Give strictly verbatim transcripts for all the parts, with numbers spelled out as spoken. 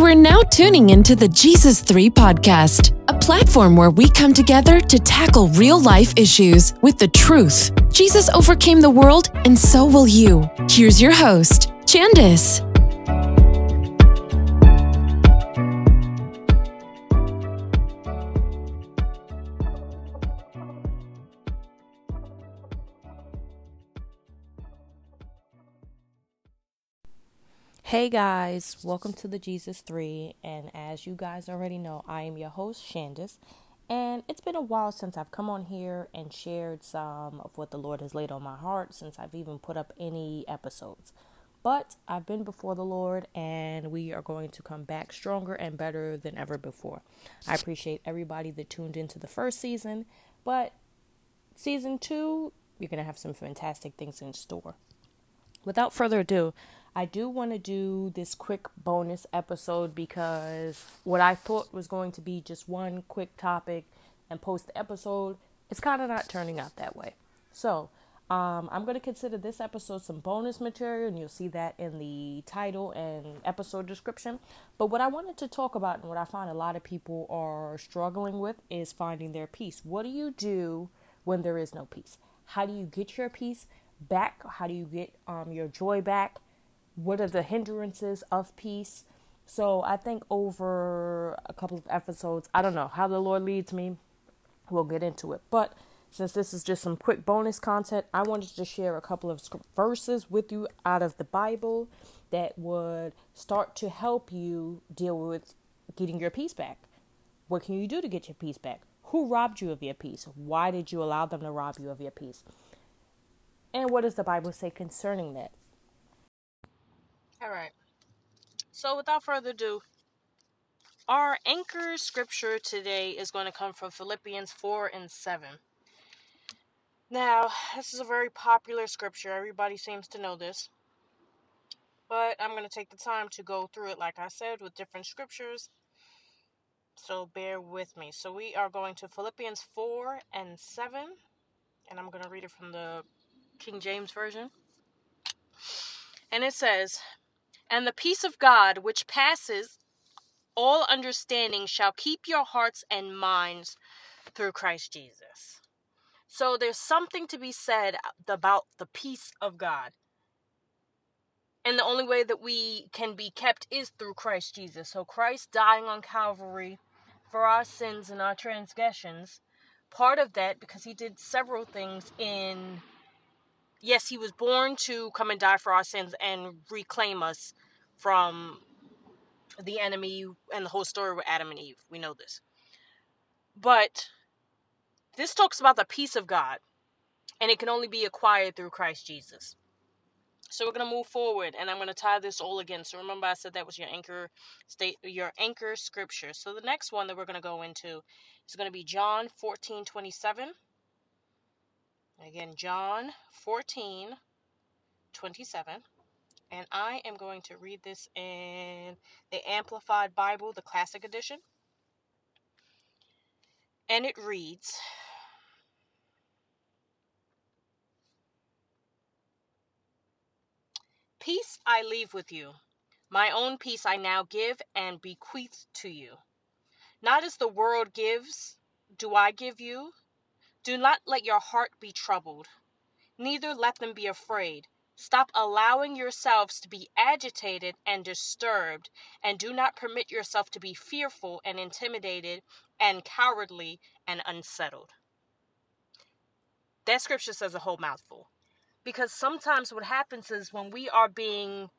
You are now tuning into the Jesus three podcast, a platform where we come together to tackle real-life issues with the truth. Jesus overcame the world, and so will you. Here's your host, Chandice. Hey guys, welcome to the Jesus three, and as you guys already know, I am your host, Chandice, and it's been a while since I've come on here and shared some of what the Lord has laid on my heart, since I've even put up any episodes. But I've been before the Lord, and we are going to come back stronger and better than ever before. I appreciate everybody that tuned into the first season, but season two, you're going to have some fantastic things in store. Without further ado, I do want to do this quick bonus episode because what I thought was going to be just one quick topic and post the episode, it's kind of not turning out that way. So um, I'm going to consider this episode some bonus material, and you'll see that in the title and episode description. But what I wanted to talk about, and what I find a lot of people are struggling with, is finding their peace. What do you do when there is no peace? How do you get your peace back? How do you get um, your joy back? What are the hindrances of peace? So I think over a couple of episodes, I don't know how the Lord leads me, we'll get into it. But since this is just some quick bonus content, I wanted to share a couple of verses with you out of the Bible that would start to help you deal with getting your peace back. What can you do to get your peace back? Who robbed you of your peace? Why did you allow them to rob you of your peace? And what does the Bible say concerning that? All right, so without further ado, our anchor scripture today is going to come from Philippians four and seven. Now, this is a very popular scripture. Everybody seems to know this, but I'm going to take the time to go through it, like I said, with different scriptures, so bear with me. So we are going to Philippians four and seven, and I'm going to read it from the King James Version. And it says, "And the peace of God, which passes all understanding, shall keep your hearts and minds through Christ Jesus." So there's something to be said about the peace of God. And the only way that we can be kept is through Christ Jesus. So Christ dying on Calvary for our sins and our transgressions, part of that, because he did several things in... Yes, he was born to come and die for our sins and reclaim us from the enemy and the whole story with Adam and Eve. We know this. But this talks about the peace of God, and it can only be acquired through Christ Jesus. So we're going to move forward, and I'm going to tie this all again. So remember, I said that was your anchor state, your anchor scripture. So the next one that we're going to go into is going to be John fourteen twenty-seven. Again, John fourteen twenty-seven, and I am going to read this in the Amplified Bible, the Classic Edition, and it reads, "Peace I leave with you, my own peace I now give and bequeath to you. Not as the world gives, do I give you. Do not let your heart be troubled, neither let them be afraid. Stop allowing yourselves to be agitated and disturbed, and do not permit yourself to be fearful and intimidated and cowardly and unsettled." That scripture says a whole mouthful, because sometimes what happens is when we are being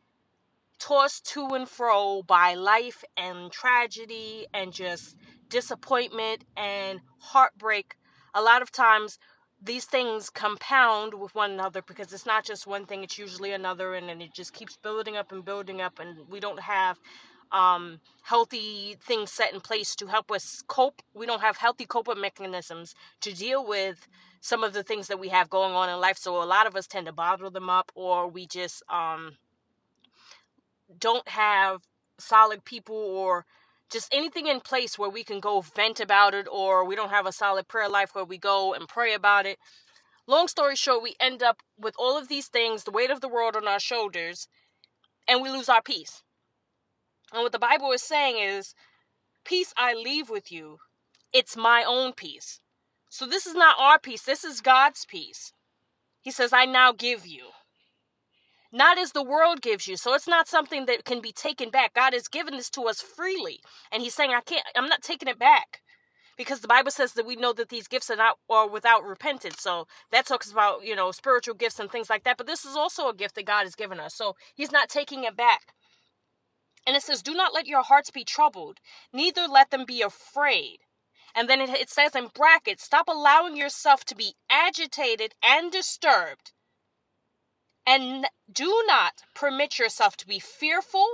tossed to and fro by life and tragedy and just disappointment and heartbreak, a lot of times these things compound with one another, because it's not just one thing, it's usually another, and then it just keeps building up and building up, and we don't have um, healthy things set in place to help us cope. We don't have healthy coping mechanisms to deal with some of the things that we have going on in life, so a lot of us tend to bottle them up, or we just um, don't have solid people or just anything in place where we can go vent about it, or we don't have a solid prayer life where we go and pray about it. Long story short, we end up with all of these things, the weight of the world on our shoulders, and we lose our peace. And what the Bible is saying is, peace I leave with you. It's my own peace. So this is not our peace. This is God's peace. He says, I now give you. Not as the world gives you. So it's not something that can be taken back. God has given this to us freely. And he's saying, I can't, I'm not taking it back. Because the Bible says that we know that these gifts are not or without repentance. So that talks about, you know, spiritual gifts and things like that. But this is also a gift that God has given us. So he's not taking it back. And it says, do not let your hearts be troubled, neither let them be afraid. And then it, it says in brackets, stop allowing yourself to be agitated and disturbed. And do not permit yourself to be fearful,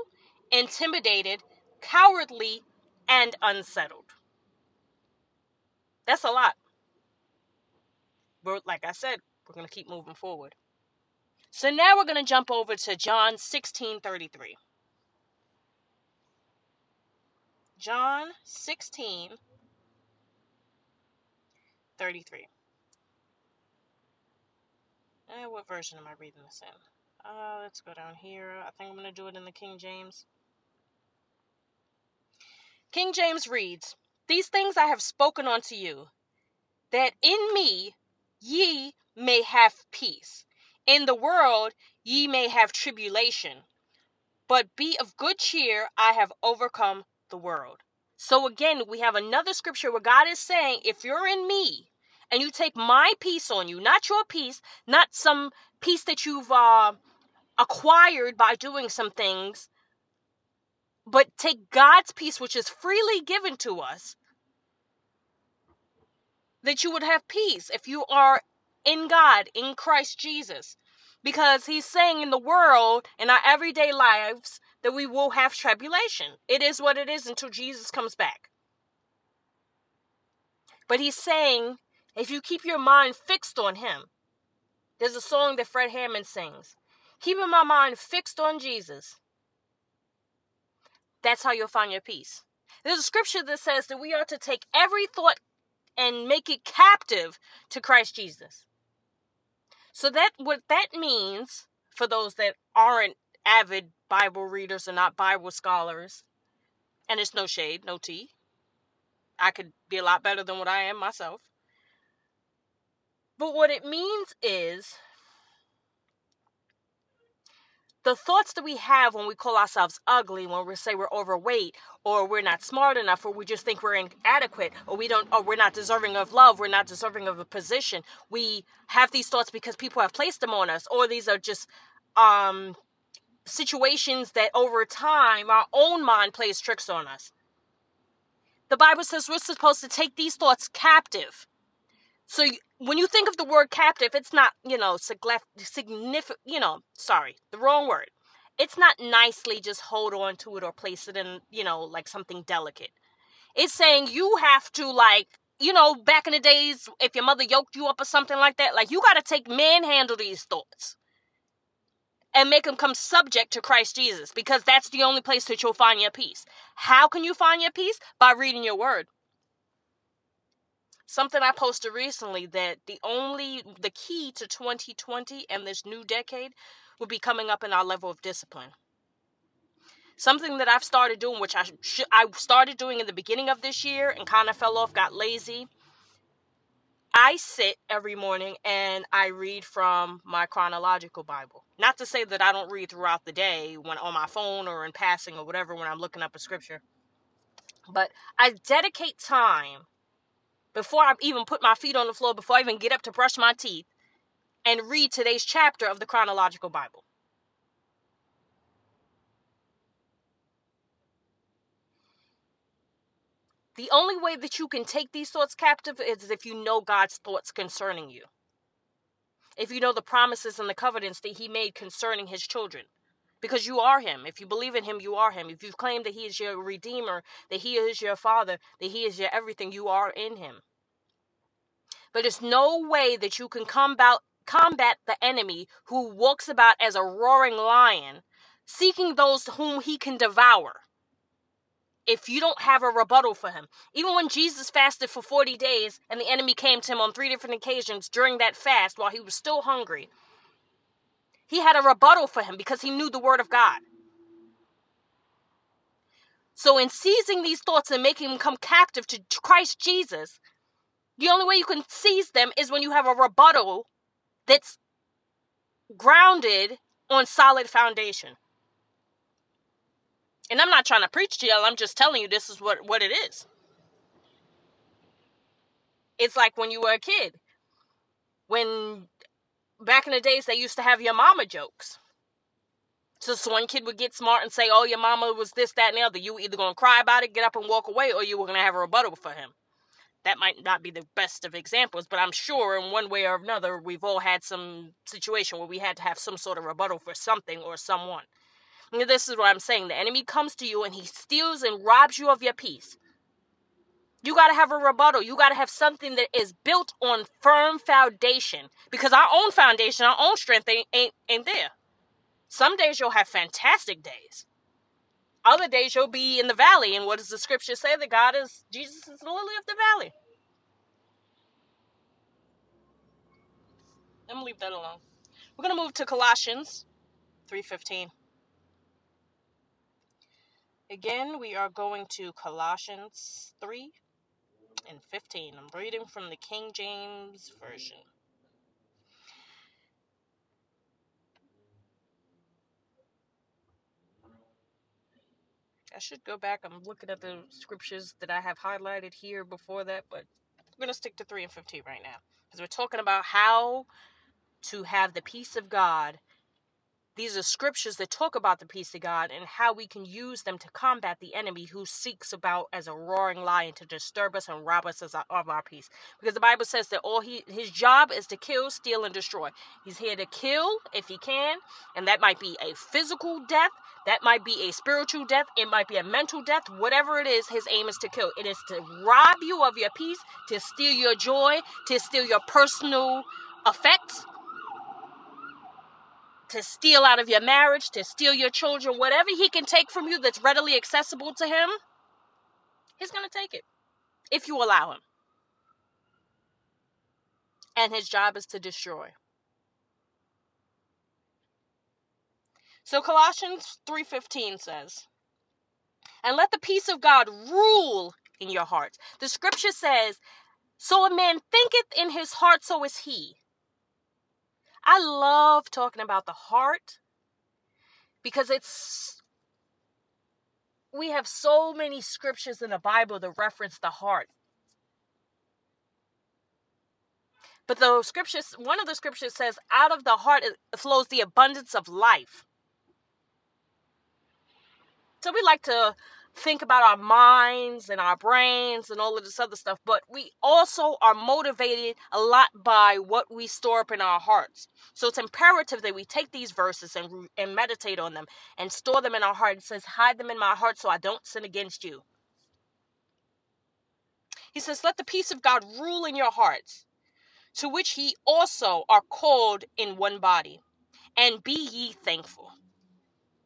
intimidated, cowardly, and unsettled. That's a lot. But like I said, we're going to keep moving forward. So now we're going to jump over to John sixteen thirty-three. John sixteen thirty-three. Uh, what version am I reading this in? Uh, let's go down here. I think I'm going to do it in the King James. King James reads, these things I have spoken unto you, that in me ye may have peace. In the world ye may have tribulation. But be of good cheer, I have overcome the world. So again, we have another scripture where God is saying, if you're in me, and you take my peace on you, not your peace, not some peace that you've uh, acquired by doing some things, but take God's peace, which is freely given to us, that you would have peace if you are in God, in Christ Jesus. Because he's saying in the world, in our everyday lives, that we will have tribulation. It is what it is until Jesus comes back. But he's saying, if you keep your mind fixed on him, there's a song that Fred Hammond sings, keeping my mind fixed on Jesus, that's how you'll find your peace. There's a scripture that says that we are to take every thought and make it captive to Christ Jesus. So that what that means, for those that aren't avid Bible readers or not Bible scholars, and it's no shade, no tea, I could be a lot better than what I am myself. But what it means is the thoughts that we have when we call ourselves ugly, when we say we're overweight, or we're not smart enough, or we just think we're inadequate, or we don't, or we're not deserving of love, we're not deserving of a position. We have these thoughts because people have placed them on us, or these are just um, situations that over time our own mind plays tricks on us. The Bible says we're supposed to take these thoughts captive. So you, when you think of the word captive, it's not, you know, significant, you know, sorry, the wrong word. It's not nicely just hold on to it or place it in, you know, like something delicate. It's saying you have to, like, you know, back in the days, if your mother yoked you up or something like that, like, you got to take manhandle these thoughts and make them come subject to Christ Jesus, because that's the only place that you'll find your peace. How can you find your peace? By reading your word. Something I posted recently, that the only, the key to twenty twenty and this new decade will be coming up in our level of discipline. Something that I've started doing, which I sh- I started doing in the beginning of this year and kind of fell off, got lazy. I sit every morning and I read from my chronological Bible. Not to say that I don't read throughout the day when on my phone or in passing or whatever when I'm looking up a scripture. But I dedicate time before I even put my feet on the floor, before I even get up to brush my teeth, and read today's chapter of the chronological Bible. The only way that you can take these thoughts captive is if you know God's thoughts concerning you. If you know the promises and the covenants that he made concerning his children. Because you are him. If you believe in him, you are him. If you claim that he is your redeemer, that he is your father, that he is your everything, you are in him. But there's no way that you can combat, combat the enemy who walks about as a roaring lion, seeking those whom he can devour, if you don't have a rebuttal for him. Even when Jesus fasted for forty days and the enemy came to him on three different occasions during that fast while he was still hungry, he had a rebuttal for him because he knew the word of God. So in seizing these thoughts and making them come captive to Christ Jesus, the only way you can seize them is when you have a rebuttal that's grounded on solid foundation. And I'm not trying to preach to y'all. I'm just telling you this is what, what it is. It's like when you were a kid. When back in the days they used to have your mama jokes. So, so one kid would get smart and say, oh, your mama was this, that, and the other. You were either going to cry about it, get up and walk away, or you were going to have a rebuttal for him. That might not be the best of examples, but I'm sure in one way or another, we've all had some situation where we had to have some sort of rebuttal for something or someone. And this is what I'm saying. The enemy comes to you and he steals and robs you of your peace. You got to have a rebuttal. You got to have something that is built on firm foundation, because our own foundation, our own strength ain't, ain't, ain't there. Some days you'll have fantastic days. Other days you'll be in the valley. And what does the scripture say? That God is, Jesus is the lily of the valley. I'm going to leave that alone. We're going to move to Colossians three fifteen. Again, we are going to Colossians three and fifteen. I'm reading from the King James Version. I should go back. I'm looking at the scriptures that I have highlighted here before that, but we're going to stick to three and fifteen right now, because we're talking about how to have the peace of God. These are scriptures that talk about the peace of God and how we can use them to combat the enemy who seeks about as a roaring lion to disturb us and rob us of our peace. Because the Bible says that all he, his job is to kill, steal, and destroy. He's here to kill if he can, and that might be a physical death, that might be a spiritual death, it might be a mental death, whatever it is, his aim is to kill. It is to rob you of your peace, to steal your joy, to steal your personal effects, to steal out of your marriage, to steal your children, whatever he can take from you that's readily accessible to him, he's going to take it, if you allow him. And his job is to destroy. So Colossians three fifteen says, and let the peace of God rule in your hearts. The scripture says, so a man thinketh in his heart, so is he. I love talking about the heart, because it's, we have so many scriptures in the Bible that reference the heart. But the scriptures, one of the scriptures says, out of the heart flows the abundance of life. So we like to think about our minds and our brains and all of this other stuff, but we also are motivated a lot by what we store up in our hearts. So it's imperative that we take these verses and and meditate on them and store them in our heart. It says, hide them in my heart so I don't sin against you. He says, let the peace of God rule in your hearts, to which ye also are called in one body, and be ye thankful.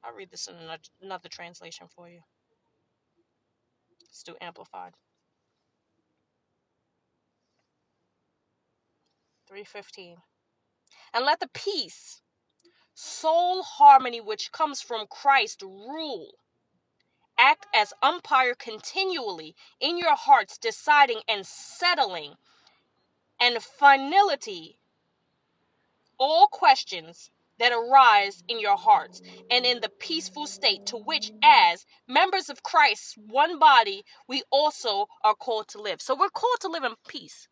I'll read this in another translation for you. Let's do Amplified. three fifteen. And let the peace, soul harmony which comes from Christ rule. Act as umpire continually in your hearts, deciding and settling and finality all questions that arise in your hearts, and in the peaceful state to which, as members of Christ's one body, we also are called to live. So we're called to live in peace.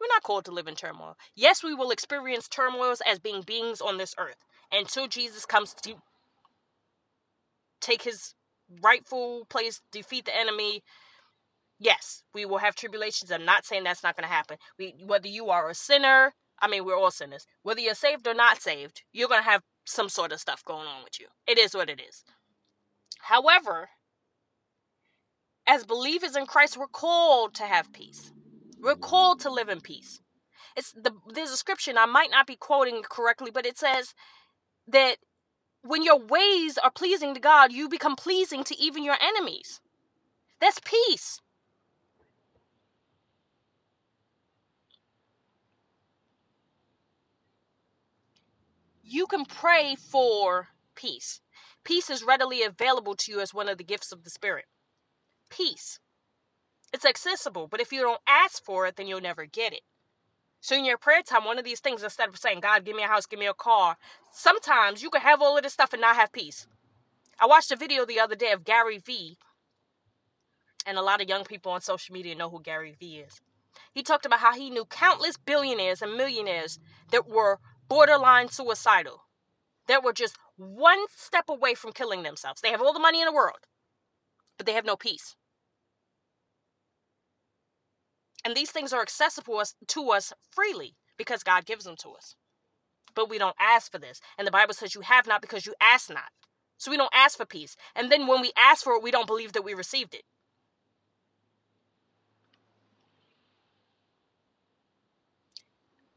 We're not called to live in turmoil. Yes, we will experience turmoils as being beings on this earth until Jesus comes to take his rightful place, defeat the enemy. Yes, we will have tribulations. I'm not saying that's not going to happen. We, whether you are a sinner, I mean, we're all sinners. Whether you're saved or not saved, you're going to have some sort of stuff going on with you. It is what it is. However, as believers in Christ, we're called to have peace. We're called to live in peace. It's the, there's a scripture, and I might not be quoting correctly, but it says that when your ways are pleasing to God, you become pleasing to even your enemies. That's peace. You can pray for peace. Peace is readily available to you as one of the gifts of the Spirit. peace. It's accessible, but if you don't ask for it, then you'll never get it. So in your prayer time, one of these things, instead of saying, God, give me a house, give me a car, sometimes you can have all of this stuff and not have peace. I watched a video the other day of Gary Vee, and a lot of young people on social media know who Gary Vee is. He talked about how he knew countless billionaires and millionaires that were borderline suicidal, that were just one step away from killing themselves. They have all the money in the world, but they have no peace. And these things are accessible to us freely because God gives them to us. But we don't ask for this. And the Bible says you have not because you ask not. So we don't ask for peace. And then when we ask for it, we don't believe that we received it.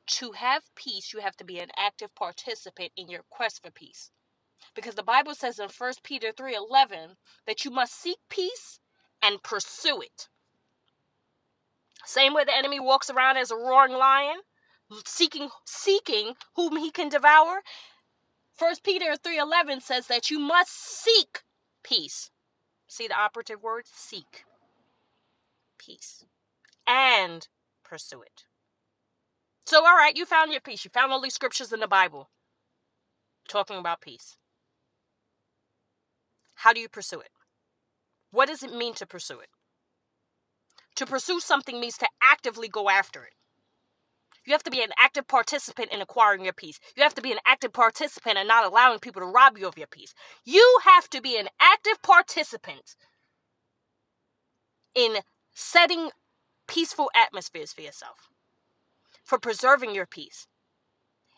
To have peace, you have to be an active participant in your quest for peace. Because the Bible says in First Peter three eleven that you must seek peace and pursue it. Same way the enemy walks around as a roaring lion, seeking seeking whom he can devour. First Peter three eleven says that you must seek peace. See the operative word? Seek. Peace. And pursue it. So, all right, you found your peace. You found all these scriptures in the Bible talking about peace. How do you pursue it? What does it mean to pursue it? To pursue something means to actively go after it. You have to be an active participant in acquiring your peace. You have to be an active participant in not allowing people to rob you of your peace. You have to be an active participant in setting peaceful atmospheres for yourself, for preserving your peace.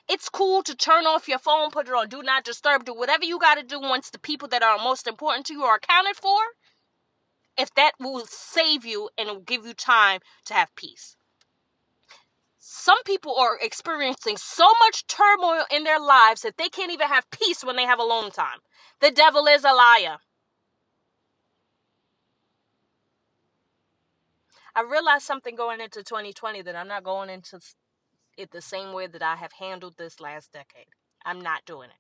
It's cool to turn off your phone, put it on do not disturb, do whatever you got to do once the people that are most important to you are accounted for, if that will save you and will give you time to have peace. Some people are experiencing so much turmoil in their lives that they can't even have peace when they have alone time. The devil is a liar. I realized something going into twenty twenty, that I'm not going into it the same way that I have handled this last decade. I'm not doing it.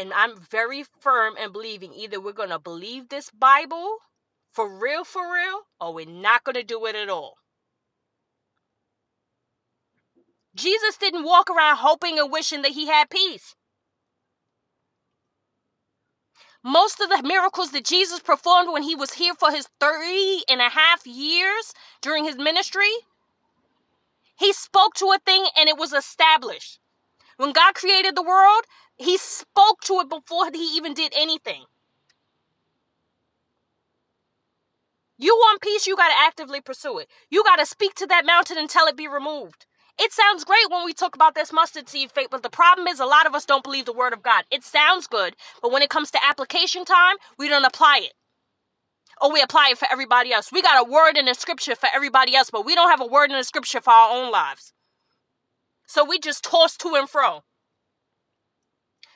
And I'm very firm in believing either we're going to believe this Bible for real, for real, or we're not going to do it at all. Jesus didn't walk around hoping and wishing that he had peace. Most of the miracles that Jesus performed when he was here for his three and a half years during his ministry, he spoke to a thing and it was established. When God created the world, he spoke to it before he even did anything. You want peace, you got to actively pursue it. You got to speak to that mountain and tell it be removed. It sounds great when we talk about this mustard seed faith, but the problem is a lot of us don't believe the word of God. It sounds good, but when it comes to application time, we don't apply it. Or we apply it for everybody else. We got a word in the scripture for everybody else, but we don't have a word in the scripture for our own lives. So we just toss to and fro.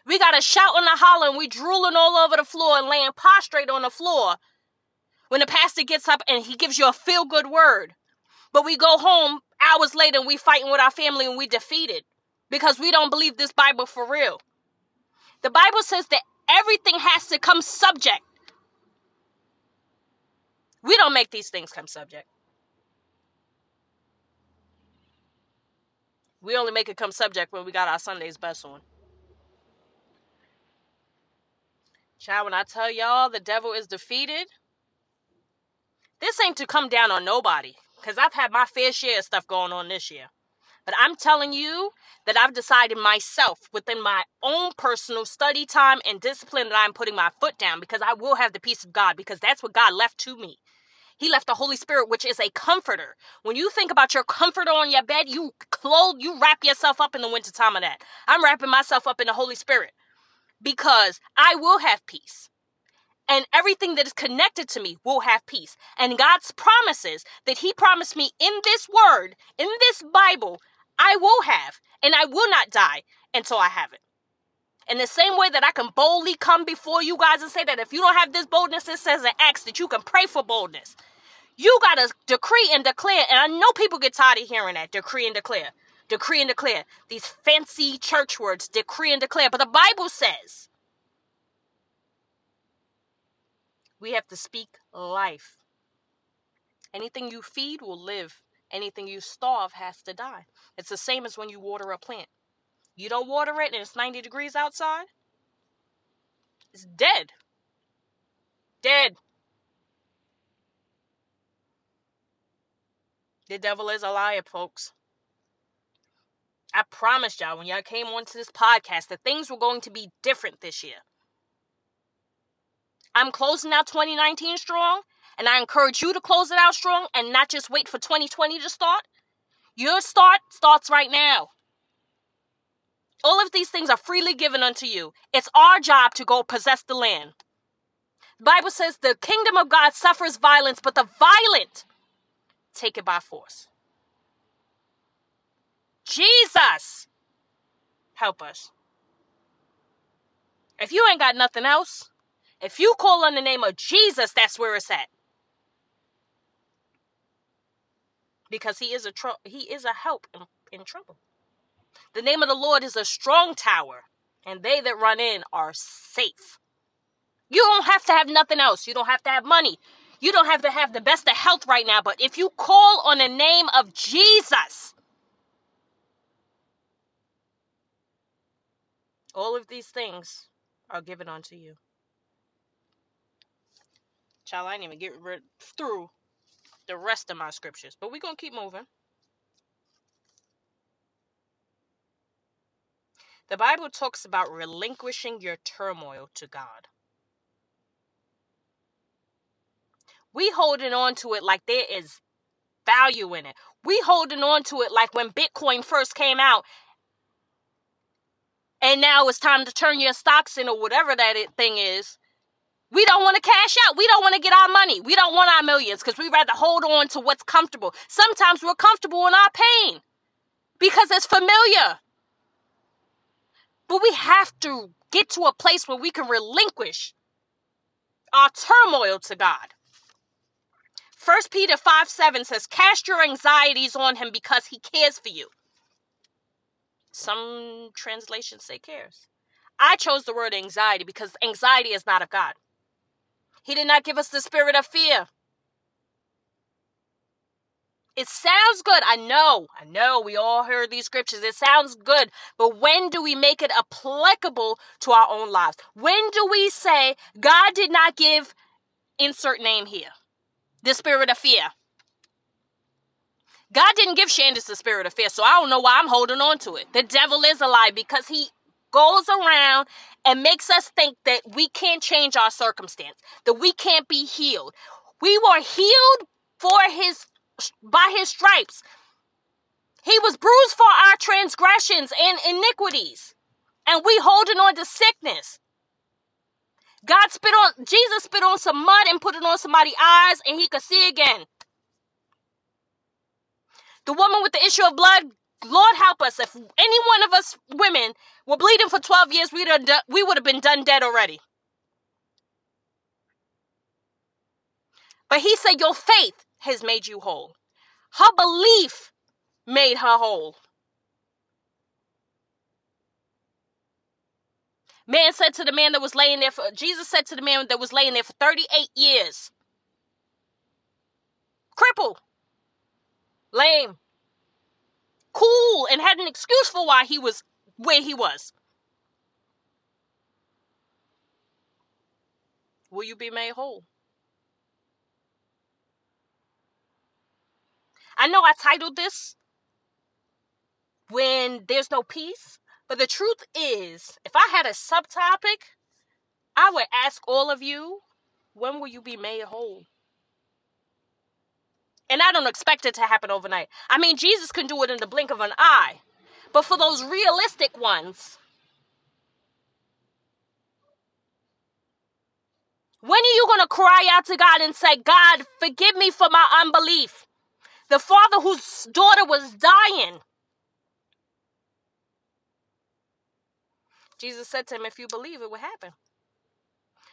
We got a shout and a holler and we drooling all over the floor and laying prostrate on the floor when the pastor gets up and he gives you a feel-good word. But we go home hours later and we fighting with our family and we defeated because we don't believe this Bible for real. The Bible says that everything has to come subject. We don't make these things come subject. We only make it come subject when we got our Sunday's best on. Child, when I tell y'all the devil is defeated, this ain't to come down on nobody, because I've had my fair share of stuff going on this year. But I'm telling you that I've decided myself within my own personal study time and discipline that I'm putting my foot down, because I will have the peace of God, because that's what God left to me. He left the Holy Spirit, which is a comforter. When you think about your comforter on your bed, you clothe, you wrap yourself up in the wintertime of that. I'm wrapping myself up in the Holy Spirit, because I will have peace. And everything that is connected to me will have peace. And God's promises that he promised me in this word, in this Bible, I will have. And I will not die until I have it. In the same way that I can boldly come before you guys and say that if you don't have this boldness, it says in Acts that you can pray for boldness. You got to decree and declare. And I know people get tired of hearing that. Decree and declare. Decree and declare. These fancy church words, decree and declare. But the Bible says We have to speak life. Anything you feed will live. Anything you starve has to die. It's the same as when you water a plant. You don't water it and it's ninety degrees outside. It's dead. Dead. The devil is a liar, folks. I promised y'all when y'all came onto this podcast that things were going to be different this year. I'm closing out twenty nineteen strong, and I encourage you to close it out strong and not just wait for twenty twenty to start. Your start starts right now. All of these things are freely given unto you. It's our job to go possess the land. The Bible says the kingdom of God suffers violence, but the violent take it by force. Jesus, help us. If you ain't got nothing else, if you call on the name of Jesus, that's where it's at. Because he is a tr- he is a help in, in trouble. The name of the Lord is a strong tower, and they that run in are safe. You don't have to have nothing else. You don't have to have money. You don't have to have the best of health right now, but if you call on the name of Jesus, all of these things are given unto you. Child, I didn't even get rid- through the rest of my scriptures, but we're going to keep moving. The Bible talks about relinquishing your turmoil to God. We holding on to it like there is value in it. We holding on to it like when Bitcoin first came out, and now it's time to turn your stocks in or whatever that thing is. We don't want to cash out. We don't want to get our money. We don't want our millions because we'd rather hold on to what's comfortable. Sometimes we're comfortable in our pain because it's familiar. But we have to get to a place where we can relinquish our turmoil to God. First Peter five seven says, cast your anxieties on him because he cares for you. Some translations say cares. I chose the word anxiety because anxiety is not of God. He did not give us the spirit of fear. It sounds good. I know. I know. We all heard these scriptures. It sounds good. But when do we make it applicable to our own lives? When do we say, God did not give, insert name here, the spirit of fear? God didn't give Chandice the spirit of fear, so I don't know why I'm holding on to it. The devil is a lie because he goes around and makes us think that we can't change our circumstance, that we can't be healed. We were healed for his, by his stripes. He was bruised for our transgressions and iniquities, and we holding on to sickness. God spit on, Jesus spit on some mud and put it on somebody's eyes and he could see again. The woman with the issue of blood, Lord help us. If any one of us women were bleeding for twelve years, we'd have done, we would have been done dead already. But he said, your faith has made you whole. Her belief made her whole. Man said to the man that was laying there for, Jesus said to the man that was laying there for thirty-eight years. Crippled. Lame. Cool, and had an excuse for why he was where he was. Will you be made whole? I know I titled this When There's No Peace, but the truth is, if I had a subtopic, I would ask all of you, when will you be made whole? And I don't expect it to happen overnight. I mean, Jesus can do it in the blink of an eye. But for those realistic ones, when are you going to cry out to God and say, God, forgive me for my unbelief? The father whose daughter was dying. Jesus said to him, if you believe, it will happen.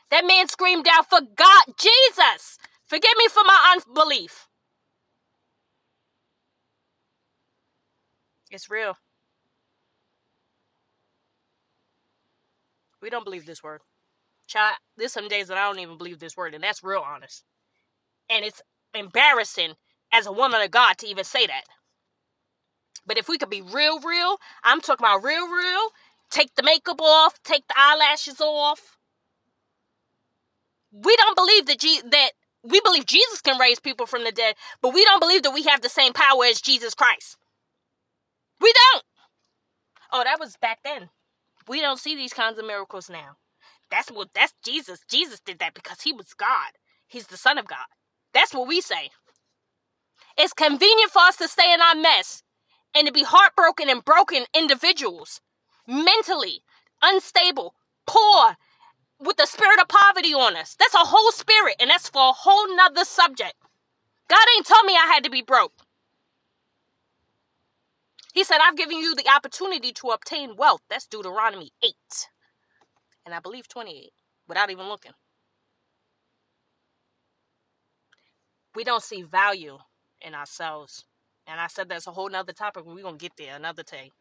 That man screamed out, for God, Jesus, forgive me for my unbelief. It's real. We don't believe this word. Child, there's some days that I don't even believe this word, and that's real honest. And it's embarrassing as a woman of God to even say that. But if we could be real, real, I'm talking about real, real, take the makeup off, take the eyelashes off. We don't believe that, Je- that we believe Jesus can raise people from the dead, but we don't believe that we have the same power as Jesus Christ. We don't. Oh, that was back then. We don't see these kinds of miracles now. That's what, that's Jesus. Jesus did that because he was God. He's the Son of God. That's what we say. It's convenient for us to stay in our mess and to be heartbroken and broken individuals, mentally unstable, poor, with the spirit of poverty on us. That's a whole spirit, and that's for a whole nother subject. God ain't told me I had to be broke. He said, I've given you the opportunity to obtain wealth. That's Deuteronomy eight. And I believe twenty-eight, without even looking. We don't see value in ourselves. And I said that's a whole nother topic, but we're going to get there another day.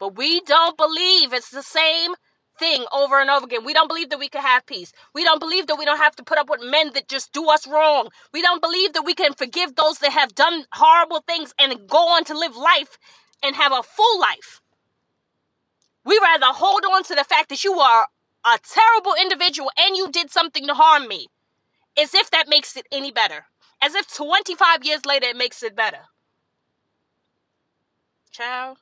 But we don't believe it's the same thing over and over again. We don't believe that we can have peace. We don't believe that we don't have to put up with men that just do us wrong. We don't believe that we can forgive those that have done horrible things and go on to live life and have a full life. We rather hold on to the fact that you are a terrible individual and you did something to harm me, as if that makes it any better. As if twenty-five years later it makes it better. Child,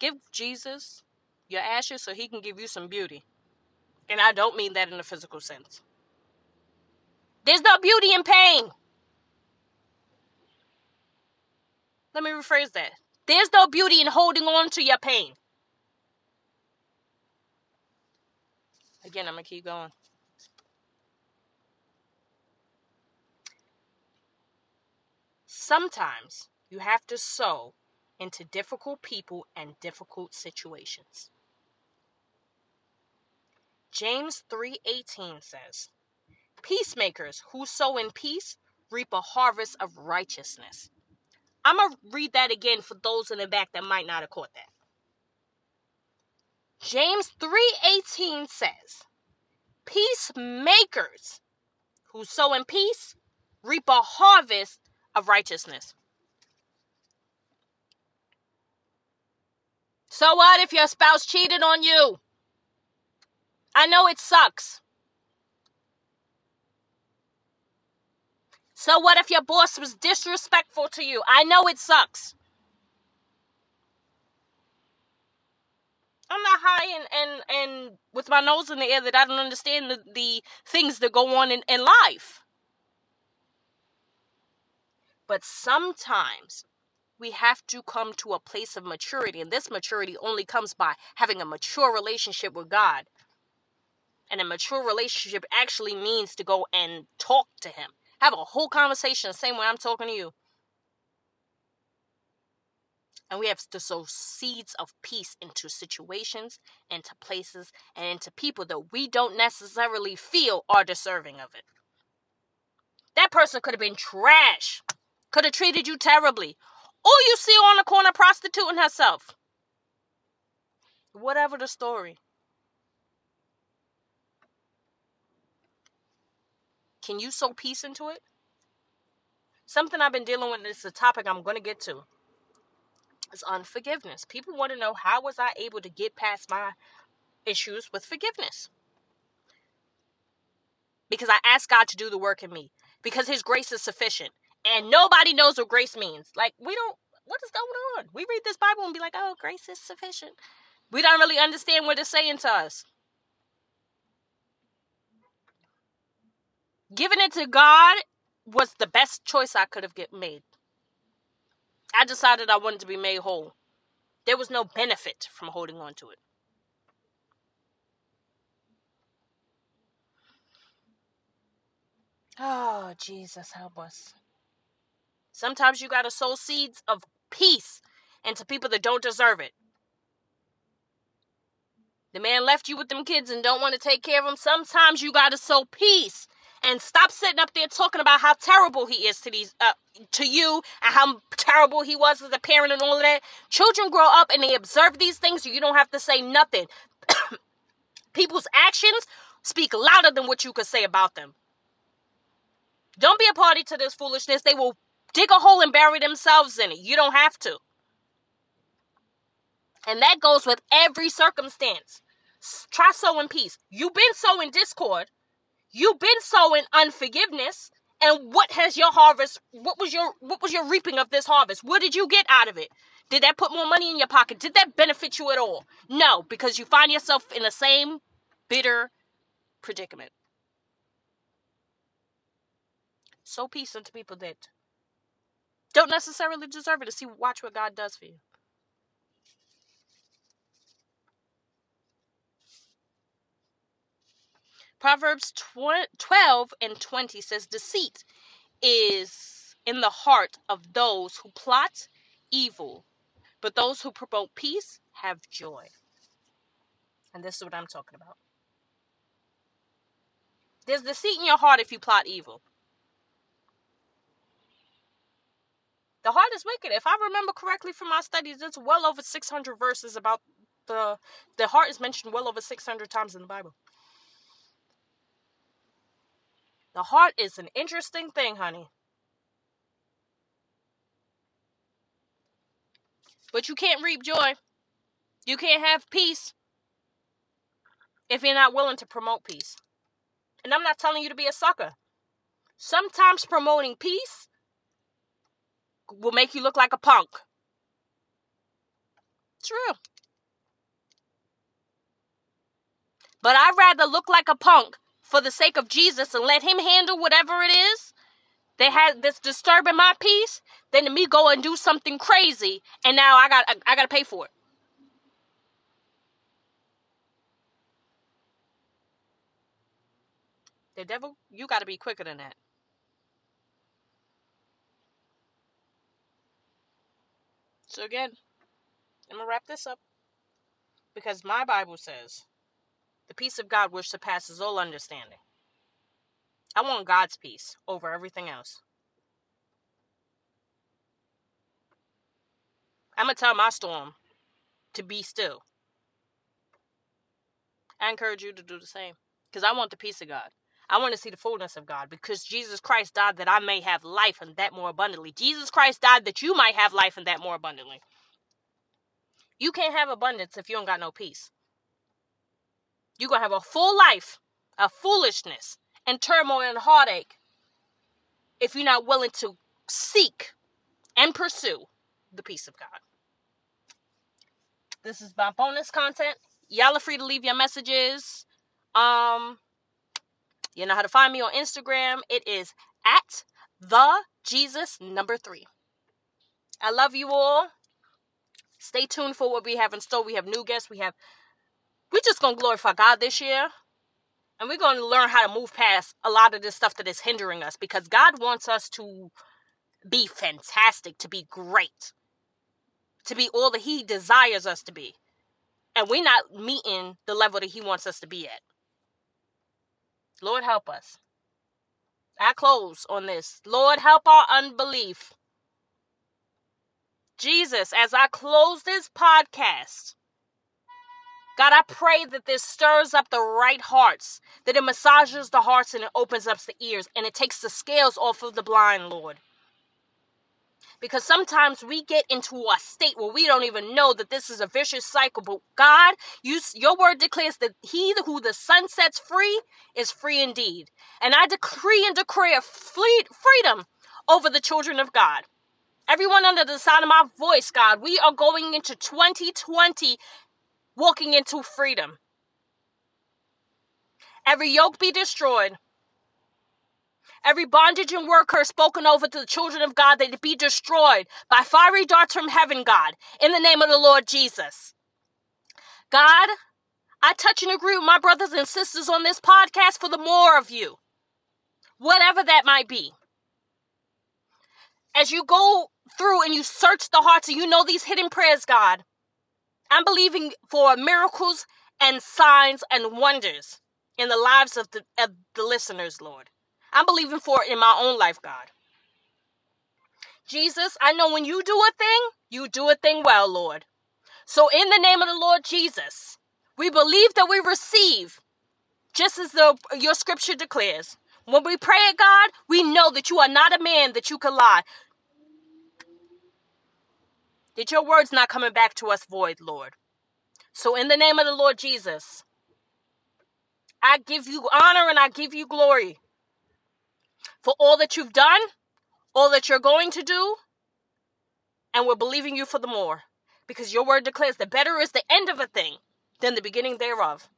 give Jesus your ashes so he can give you some beauty. And I don't mean that in a physical sense. There's no beauty in pain. Let me rephrase that. There's no beauty in holding on to your pain. Again, I'm going to keep going. Sometimes you have to sow into difficult people and difficult situations. James three eighteen says, peacemakers who sow in peace reap a harvest of righteousness. I'm going to read that again for those in the back that might not have caught that. James three eighteen says, peacemakers who sow in peace reap a harvest of righteousness. So what if your spouse cheated on you? I know it sucks. So what if your boss was disrespectful to you? I know it sucks. I'm not high and, and, and with my nose in the air that I don't understand the, the things that go on in, in life. But sometimes we have to come to a place of maturity. And this maturity only comes by having a mature relationship with God. And a mature relationship actually means to go and talk to him. Have a whole conversation the same way I'm talking to you. And we have to sow seeds of peace into situations, into places, and into people that we don't necessarily feel are deserving of it. That person could have been trash. Could have treated you terribly. Or you see her on the corner prostituting herself. Whatever the story. Can you sow peace into it? Something I've been dealing with, and it's a topic I'm going to get to. Is unforgiveness. People want to know, how was I able to get past my issues with forgiveness? Because I asked God to do the work in me. Because his grace is sufficient. And nobody knows what grace means. Like, we don't, what is going on? We read this Bible and be like, oh, grace is sufficient. We don't really understand what it's saying to us. Giving it to God was the best choice I could have get made. I decided I wanted to be made whole. There was no benefit from holding on to it. Oh, Jesus, help us. Sometimes you got to sow seeds of peace into people that don't deserve it. The man left you with them kids and don't want to take care of them. Sometimes you got to sow peace. And stop sitting up there talking about how terrible he is to these, uh, to you, and how terrible he was as a parent and all of that. Children grow up and they observe these things, so you don't have to say nothing. people's actions speak louder than what you could say about them. Don't be a party to this foolishness. They will dig a hole and bury themselves in it. You don't have to. And that goes with every circumstance. Try sowing peace. You've been sowing discord. You've been sowing unforgiveness. And what has your harvest, what was your what was your reaping of this harvest? What did you get out of it? Did that put more money in your pocket? Did that benefit you at all? No, because you find yourself in the same bitter predicament. Sow peace unto people that don't necessarily deserve it, to see, watch what God does for you. Proverbs twelve and twenty says, deceit is in the heart of those who plot evil, but those who promote peace have joy. And this is what I'm talking about. There's deceit in your heart if you plot evil. The heart is wicked. If I remember correctly from my studies, it's well over six hundred verses about the, the heart is mentioned well over six hundred times in the Bible. The heart is an interesting thing, honey. But you can't reap joy. You can't have peace if you're not willing to promote peace. And I'm not telling you to be a sucker. Sometimes promoting peace will make you look like a punk. It's real. But I'd rather look like a punk for the sake of Jesus and let him handle whatever it is that has, that's disturbing my peace than to me go and do something crazy and now I got I, I got to pay for it. The devil, you got to be quicker than that. So again, I'm going to wrap this up because my Bible says the peace of God which surpasses all understanding. I want God's peace over everything else. I'm going to tell my storm to be still. I encourage you to do the same because I want the peace of God. I want to see the fullness of God because Jesus Christ died that I may have life and that more abundantly. Jesus Christ died that you might have life and that more abundantly. You can't have abundance if you don't got no peace. You're going to have a full life of foolishness and turmoil and heartache if you're not willing to seek and pursue the peace of God. This is my bonus content. Y'all are free to leave your messages. Um... You know how to find me on Instagram. It is at the Jesus number three. I love you all. Stay tuned for what we have in store. We have new guests. We have, we're just going to glorify God this year. And we're going to learn how to move past a lot of this stuff that is hindering us. Because God wants us to be fantastic, to be great, to be all that he desires us to be. And we're not meeting the level that he wants us to be at. Lord, help us. I close on this. Lord, help our unbelief. Jesus, as I close this podcast, God, I pray that this stirs up the right hearts, that it massages the hearts and it opens up the ears and it takes the scales off of the blind, Lord. Because sometimes we get into a state where we don't even know that this is a vicious cycle. But God, you, your word declares that he who the Son sets free is free indeed. And I decree and declare freedom over the children of God. Everyone under the sound of my voice, God, we are going into twenty twenty walking into freedom. Every yoke be destroyed. Every bondage and word curse spoken over to the children of God, that it be destroyed by fiery darts from heaven, God, in the name of the Lord Jesus. God, I touch and agree with my brothers and sisters on this podcast for the more of you, whatever that might be. As you go through and you search the hearts and you know these hidden prayers, God, I'm believing for miracles and signs and wonders in the lives of the, of the listeners, Lord. I'm believing for it in my own life, God. Jesus, I know when you do a thing, you do a thing well, Lord. So in the name of the Lord Jesus, We believe that we receive, just as the, your scripture declares. When we pray at God, we know that you are not a man that you could lie. That your word's not coming back to us void, Lord. So in the name of the Lord Jesus, I give you honor and I give you glory for all that you've done, all that you're going to do, and we're believing you for the more. Because your word declares that better is the end of a thing than the beginning thereof.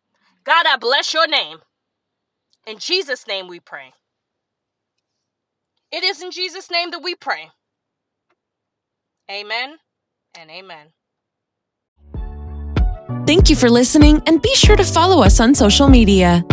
God, I bless your name. In Jesus' name we pray. It is in Jesus' name that we pray. Amen and amen. Thank you for listening, and be sure to follow us on social media.